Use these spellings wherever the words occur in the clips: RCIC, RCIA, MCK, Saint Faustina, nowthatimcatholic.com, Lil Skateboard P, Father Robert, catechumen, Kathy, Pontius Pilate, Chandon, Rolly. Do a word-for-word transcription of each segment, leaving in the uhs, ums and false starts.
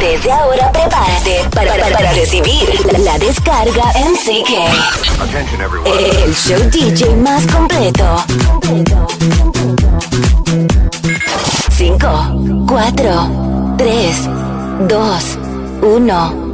Desde ahora prepárate para, para, para recibir la descarga M C K, el show D J más completo. Cinco, cuatro, tres, dos, uno.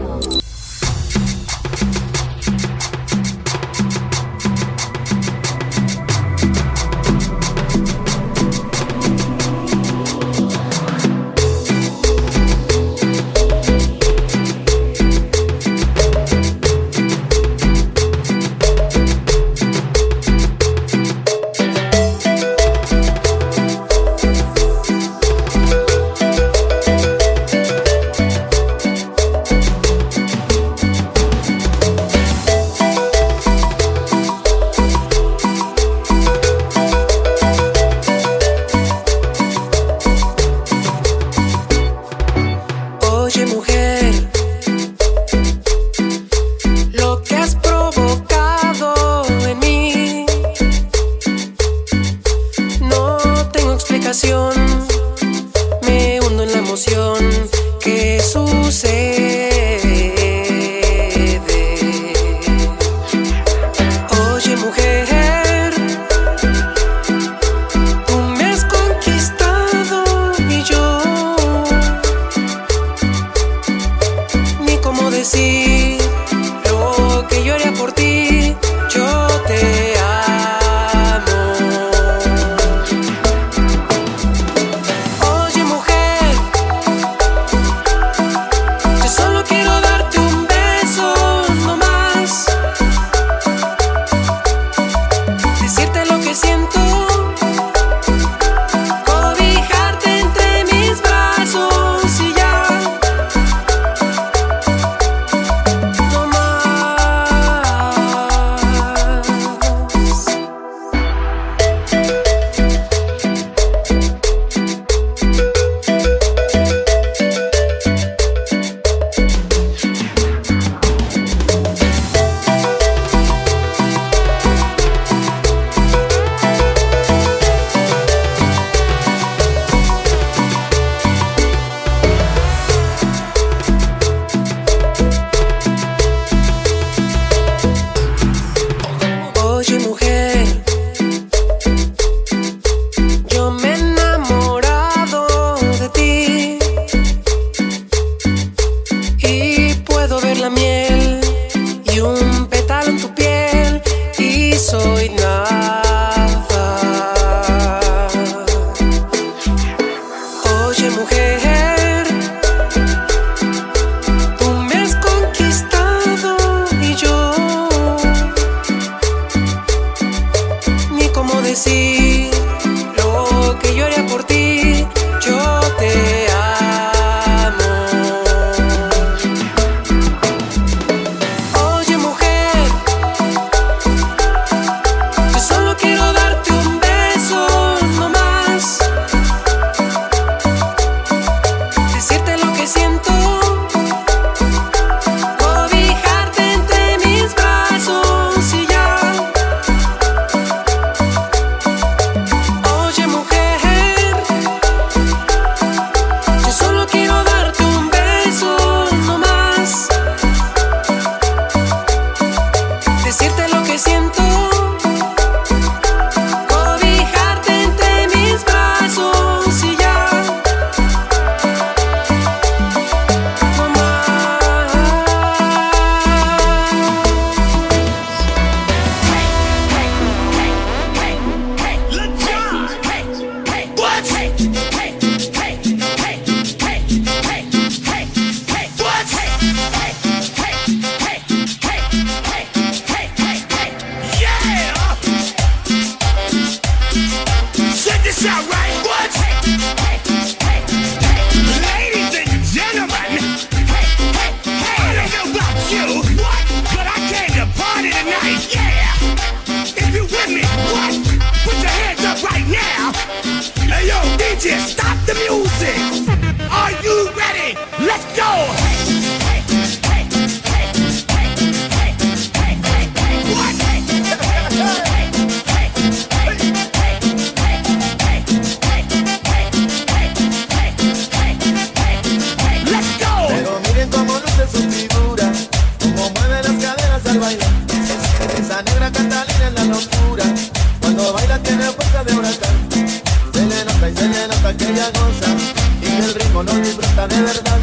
gusta de verdad.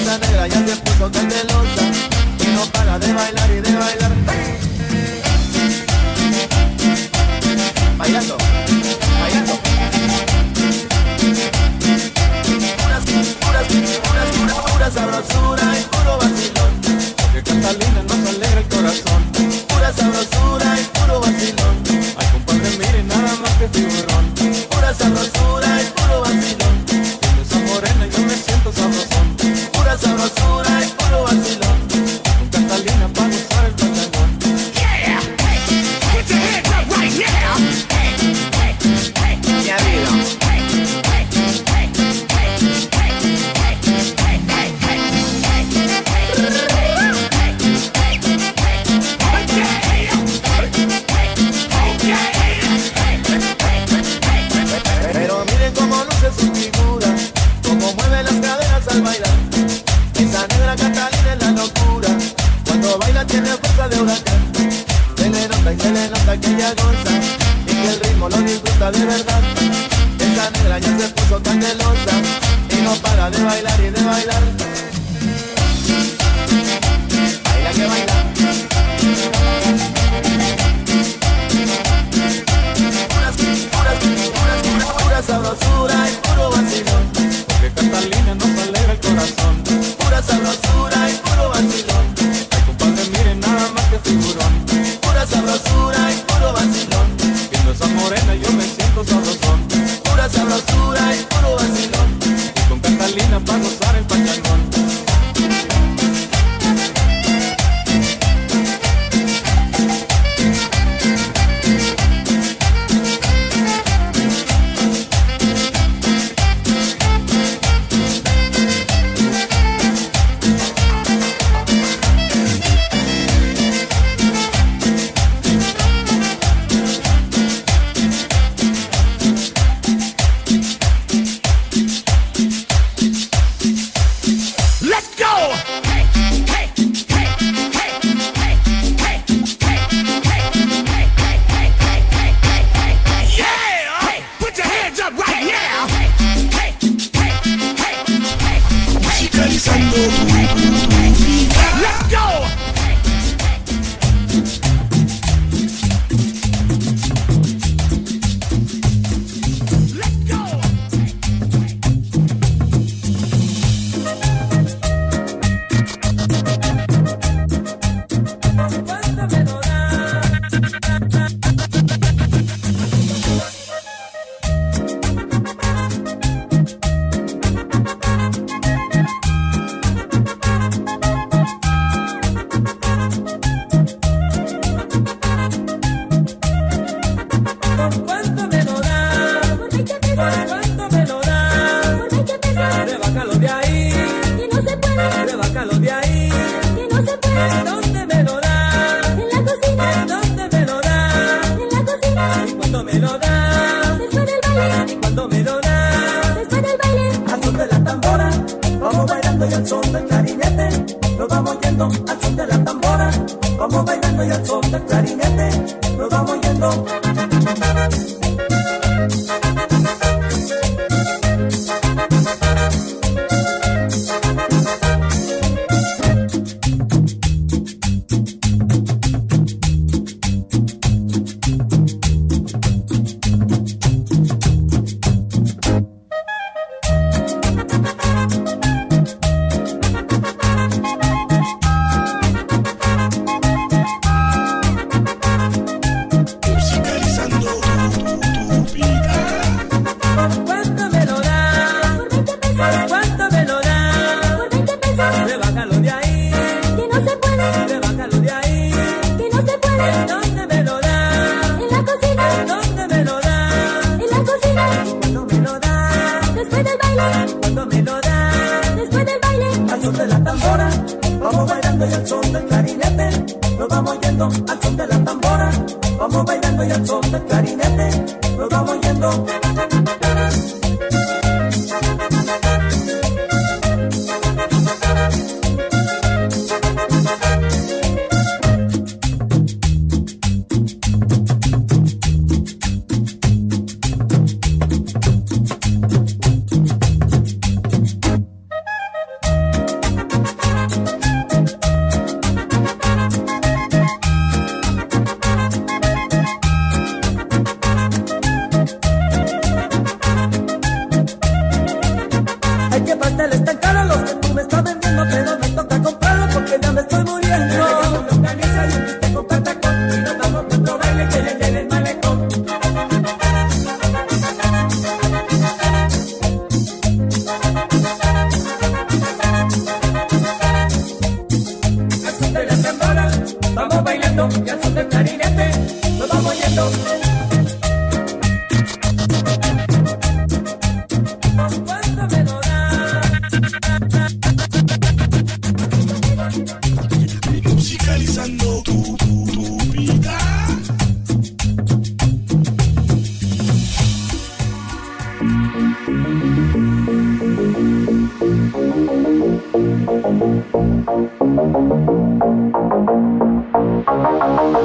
Esa negra ya se puso cautelosa y no para de bailar y de bailar. Bailando, bailando. Puras, puras, puras, puras, puras sabrosura y puro vacilón. Porque Catalina nos alegra el corazón. Pura sabrosura y puro vacilón. Ay, compadre, mire nada más que tiburón. Pura sabrosura y puro vacilón. Con esa morena yo me siento sabrosón. Pura sabrosura y puro vacilón. Con Catalina para usar el pantalón. Yeah, hey, put your hands up right now. Hey, hey, hey, hey, ya vino. Hey, hey, hey, hey, hey, hey, hey, hey, hey, hey, hey. Tiene fuerza de huracán. Se le nota, se le nota que ella goza y que el ritmo lo disfruta de verdad. Esa negra ya se puso candelosa y no para de bailar y de bailar. Baila que baila. Puras, puras, puras, puras, pura sabrosura y puro vacilón. Porque Catalina nos alegra el corazón. Pura sabrosura y puro vacilón. Tiburón. Pura sabrosura y puro vacilón. Viendo esa morena yo me siento sabrosón. Pura sabrosura y puro vacilón. Y con Catalina para gozar el pachanón. si me está vendiendo, pero me toca comprarlo porque ya me estoy muriendo.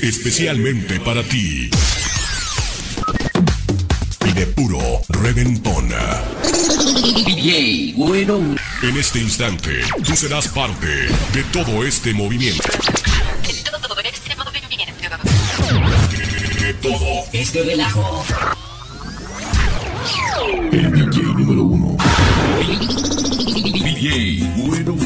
Especialmente para ti. De puro reventón. D J, bueno. En este instante, tú serás parte de todo este movimiento. De todo este movimiento. De todo este relajo. El D J número uno. D J, bueno.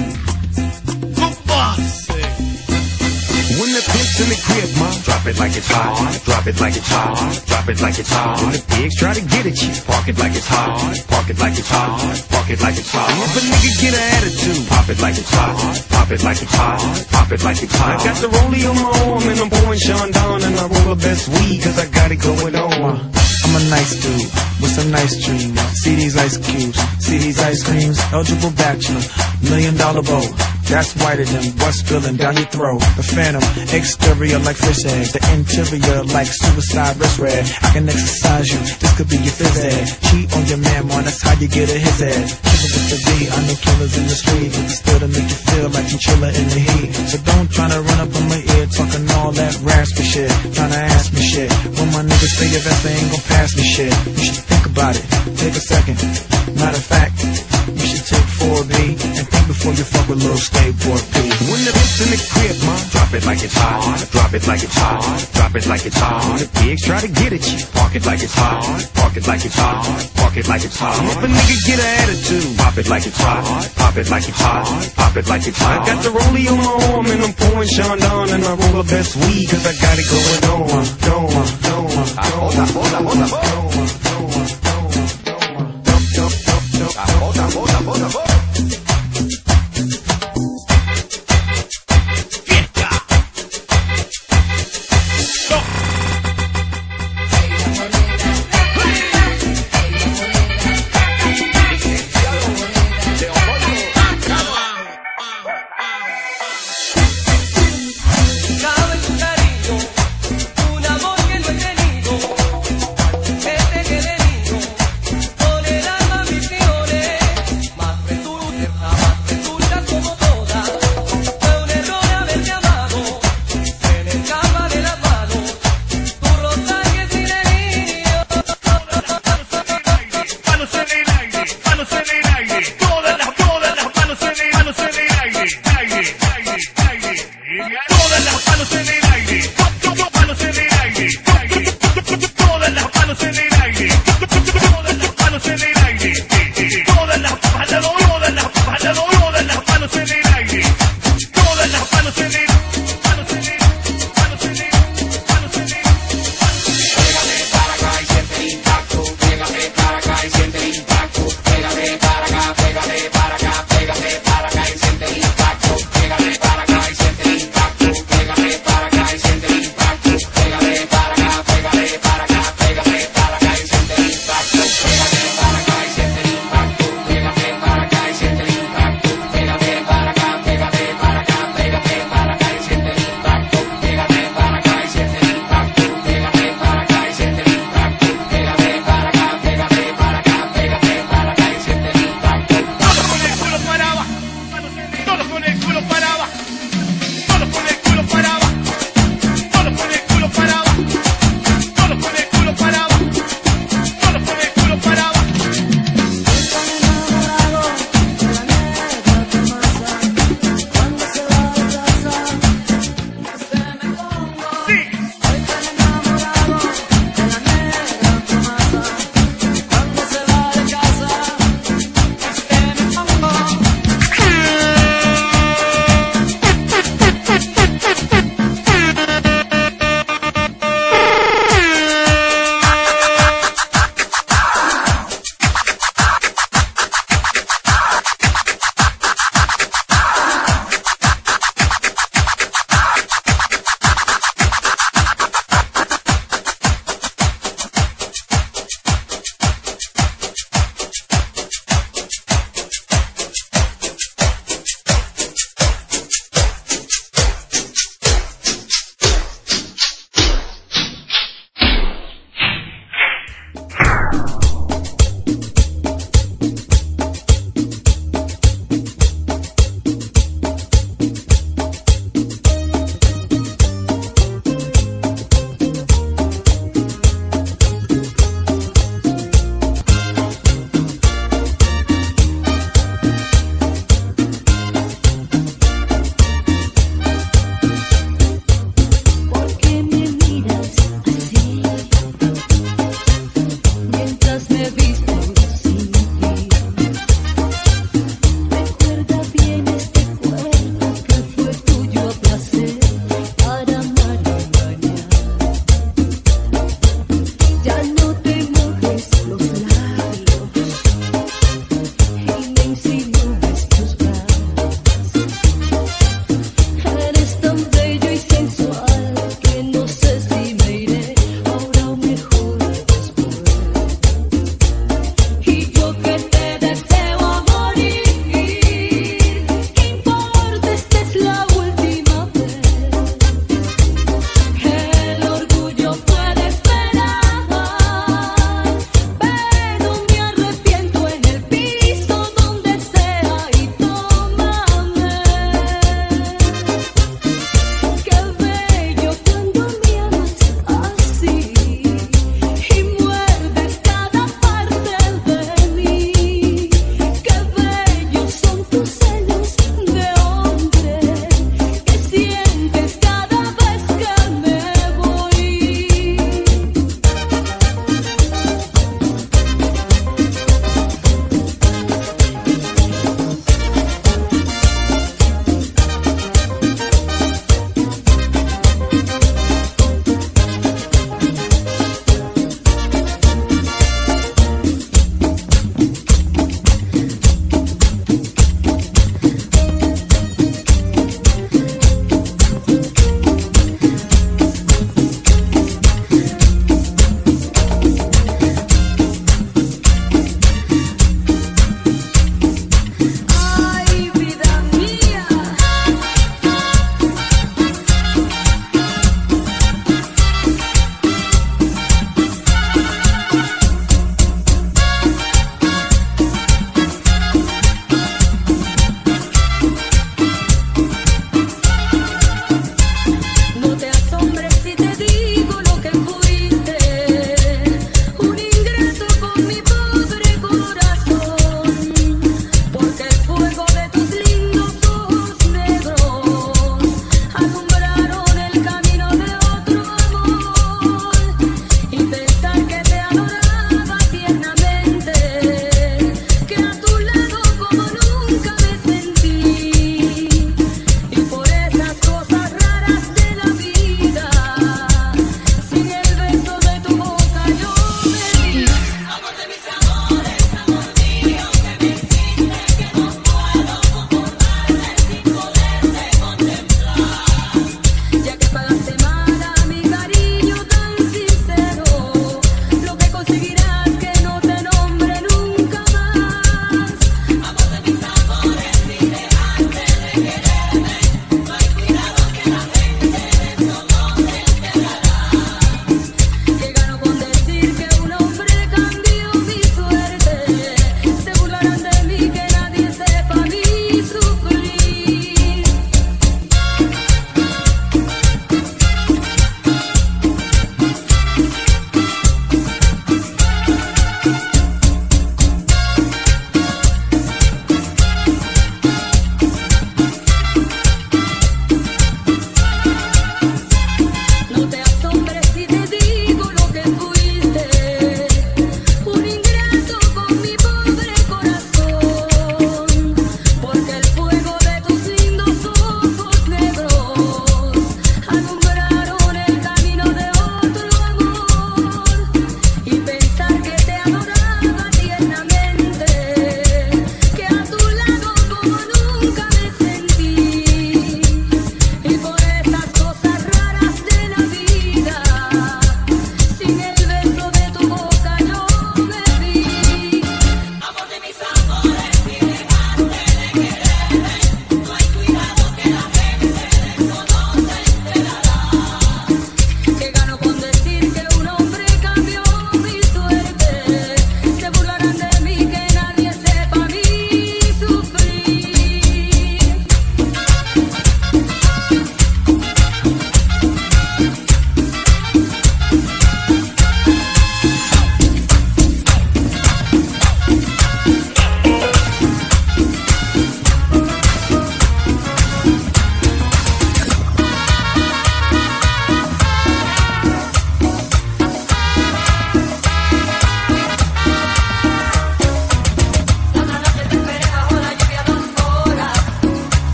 In the crib, ma. Drop it like it's hot. Drop it like it's hot. Drop it like it's hot. When the pigs try to get at you, park it like it's hot. Park it like it's hot. Park it like it's hot. And if a nigga get an attitude, pop it like it's hot. Pop it like it's hot. Pop it like it's hot. I got the Rolly on my arm and I'm pouring Chandon and I roll the best weed 'cause I got it going on. I'm a nice dude with some nice dreams. See these ice cubes, see these ice creams. Eligible bachelor, million dollar bowl. That's whiter than what's spilling down your throat. The phantom, exterior like fish eggs. The interior like suicide wrist red. I can exercise you, this could be your fizz ad. Cheat on your man, man, that's how you get a his ad. Killers with the D, I know killers in the street. But still to make you feel like you chillin' in the heat. So don't try to run up on my ear talking all that raspy shit. Trying to ask me shit. When my niggas say your vest, they ain't gon' pass me shit. You should think about it, take a second. Matter of fact, you should take four. Skateboard P, and think before you fuck with Lil Skateboard P. When the bitch in the crib, ma, drop it like it's hot, drop it like it's hot, drop it like it's hot. When the pigs try to get at you, park it like it's hot, park it like it's hot, park it like it's hot. If a nigga get an attitude, pop it like it's hot, pop it like it's hot, pop it like it's hot. I got the Rolly on my arm and I'm pouring Chandon, and I roll the best weed 'cause I got it going on, going, going, going.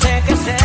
sé qué sé.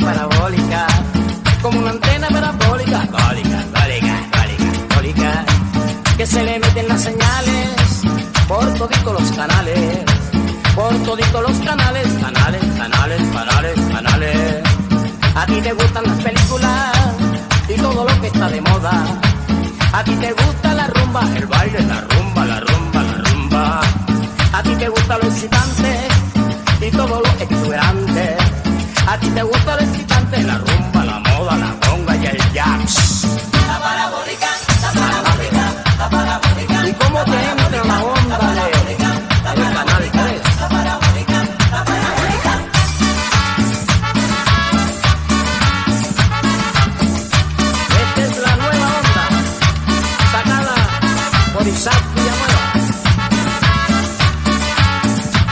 parabólica, como una antena parabólica, gólica, gólica, gólica, gólica, que se le meten las señales por todito los canales, por todito los canales, canales, canales, canales, canales. A ti te gustan las películas y todo lo que está de moda. A ti te gusta la rumba, el baile, la rumba, la rumba, la rumba. A ti te gusta lo excitante y todo lo exuberante. A ti te gusta lo excitante, la rumba, la moda, la conga y el jazz. La parabólica, la parabólica, la parabólica. ¿Y cómo te entra la onda de el canal tres? La parabólica, la parabólica. Esta es la nueva onda. Sacada por Isaac Villanueva.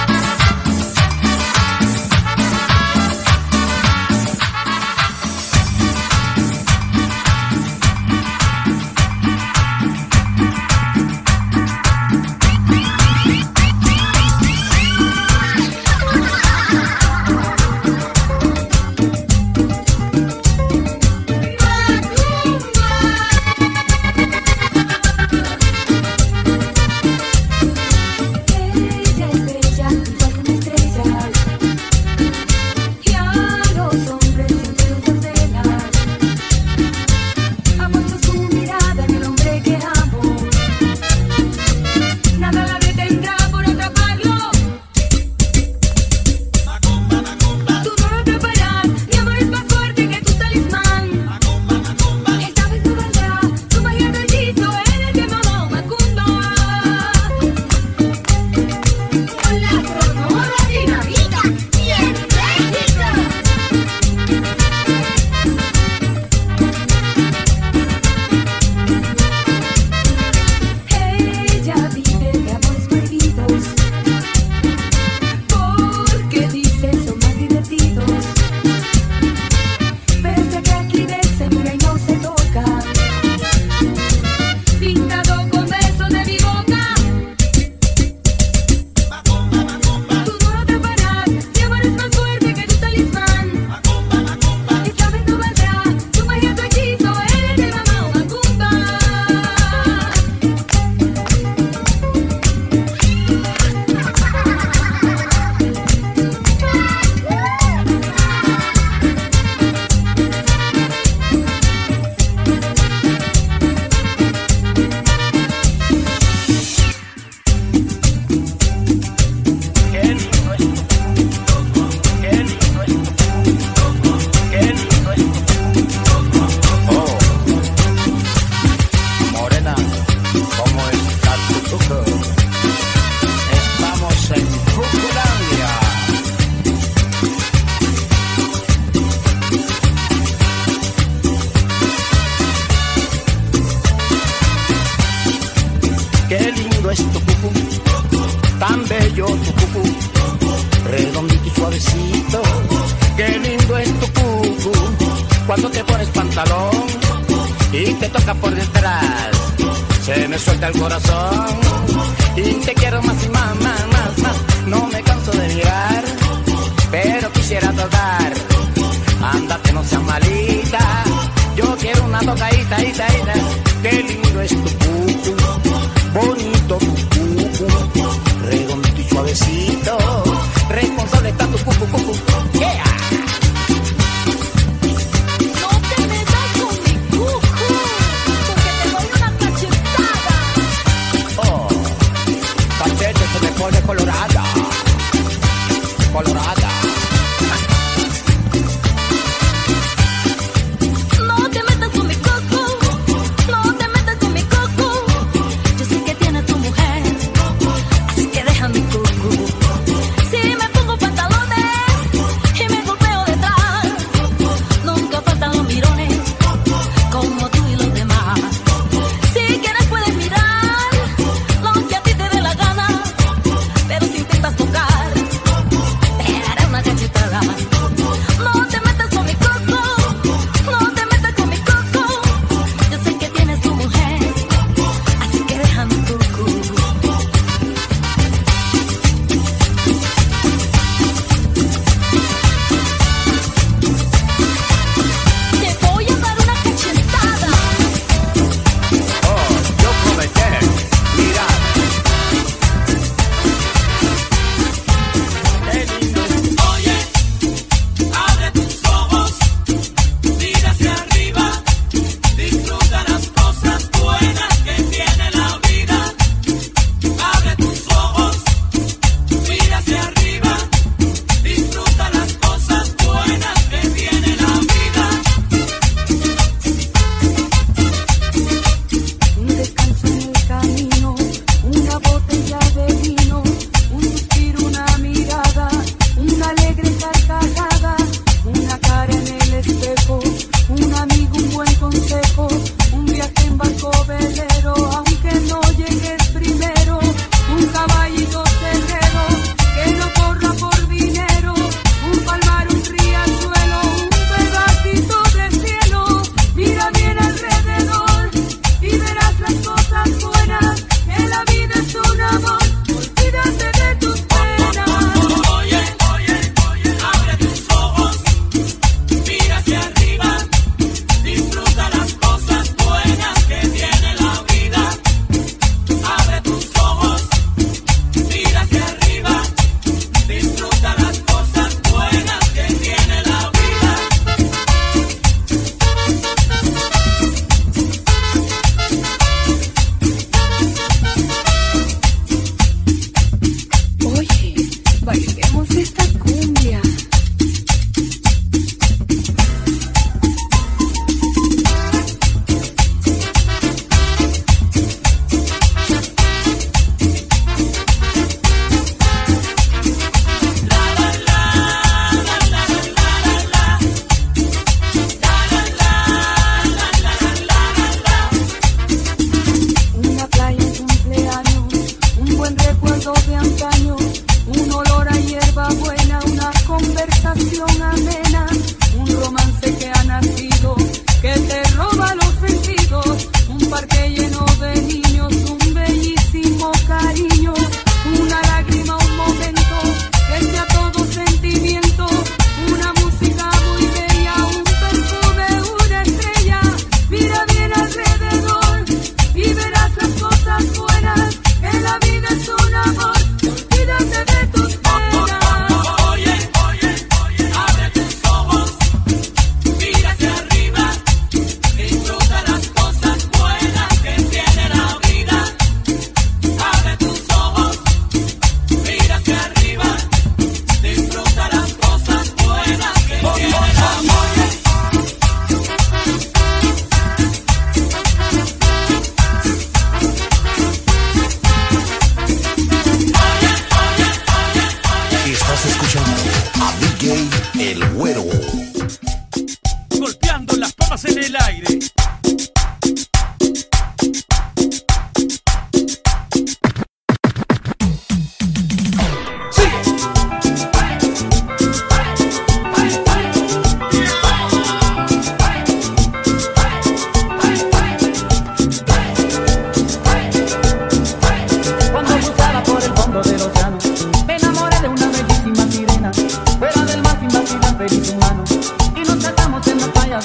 No te metas con mi coco, no te metas con mi coco.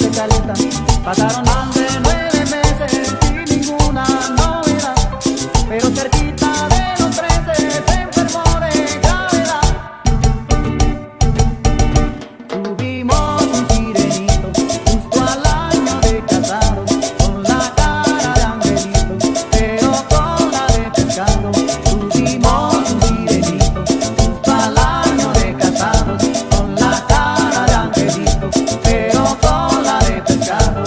niñas se calientan. Pasaron más de nueve meses sin ninguna novedad, pero cerquita de los trece se enfermó de gravedad. Tuvimos un sirenito justo al año de casados, con la cara de angelito, pero con la de pescado. Tuvimos un sirenito justo al año de casados, con la cara de angelito, pero con la de pescado.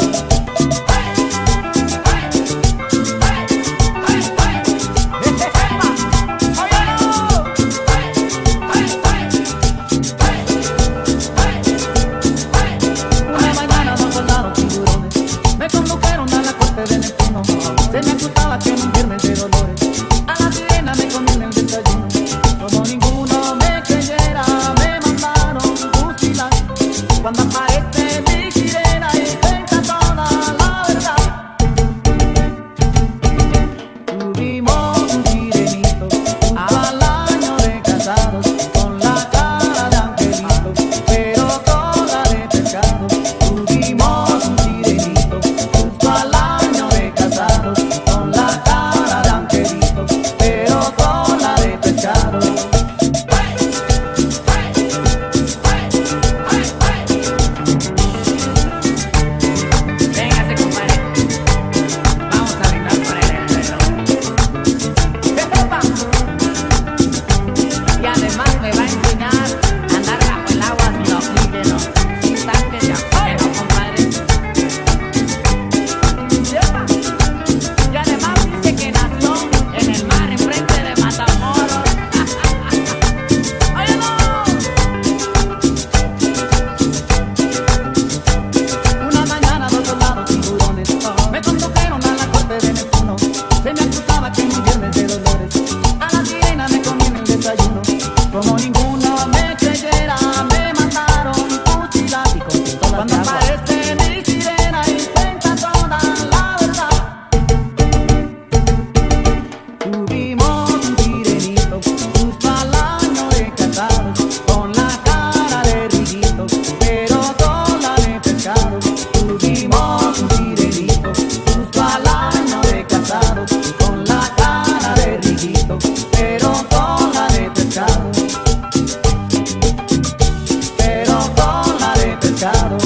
Pero con la de pescado.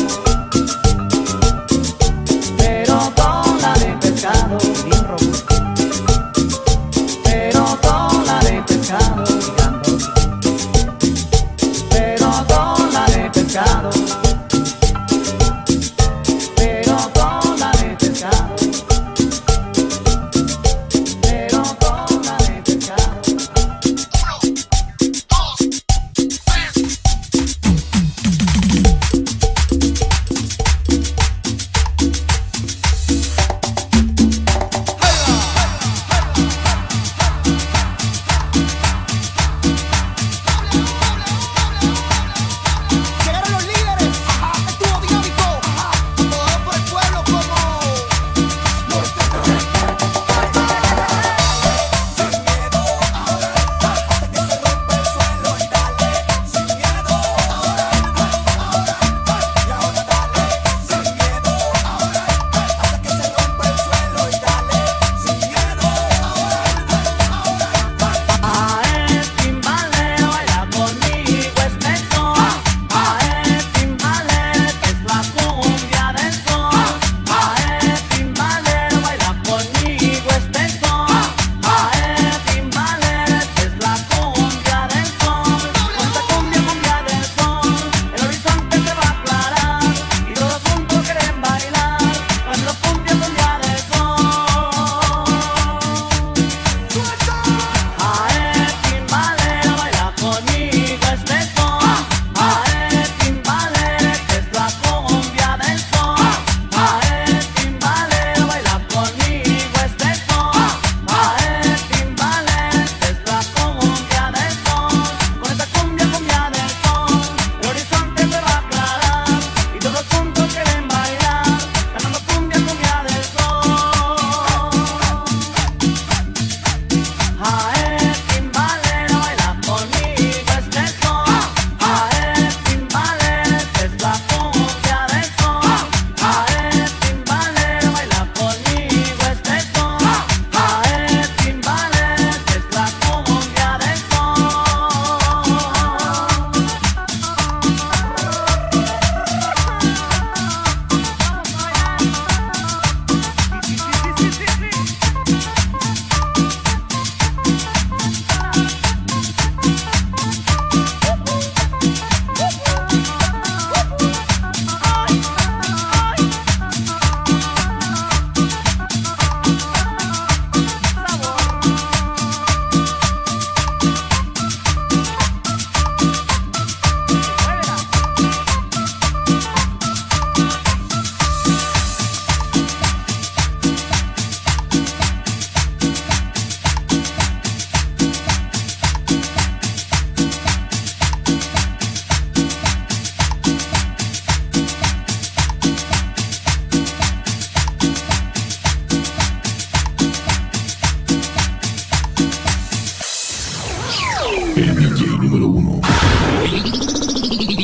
D J número uno.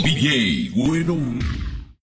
D J número uno.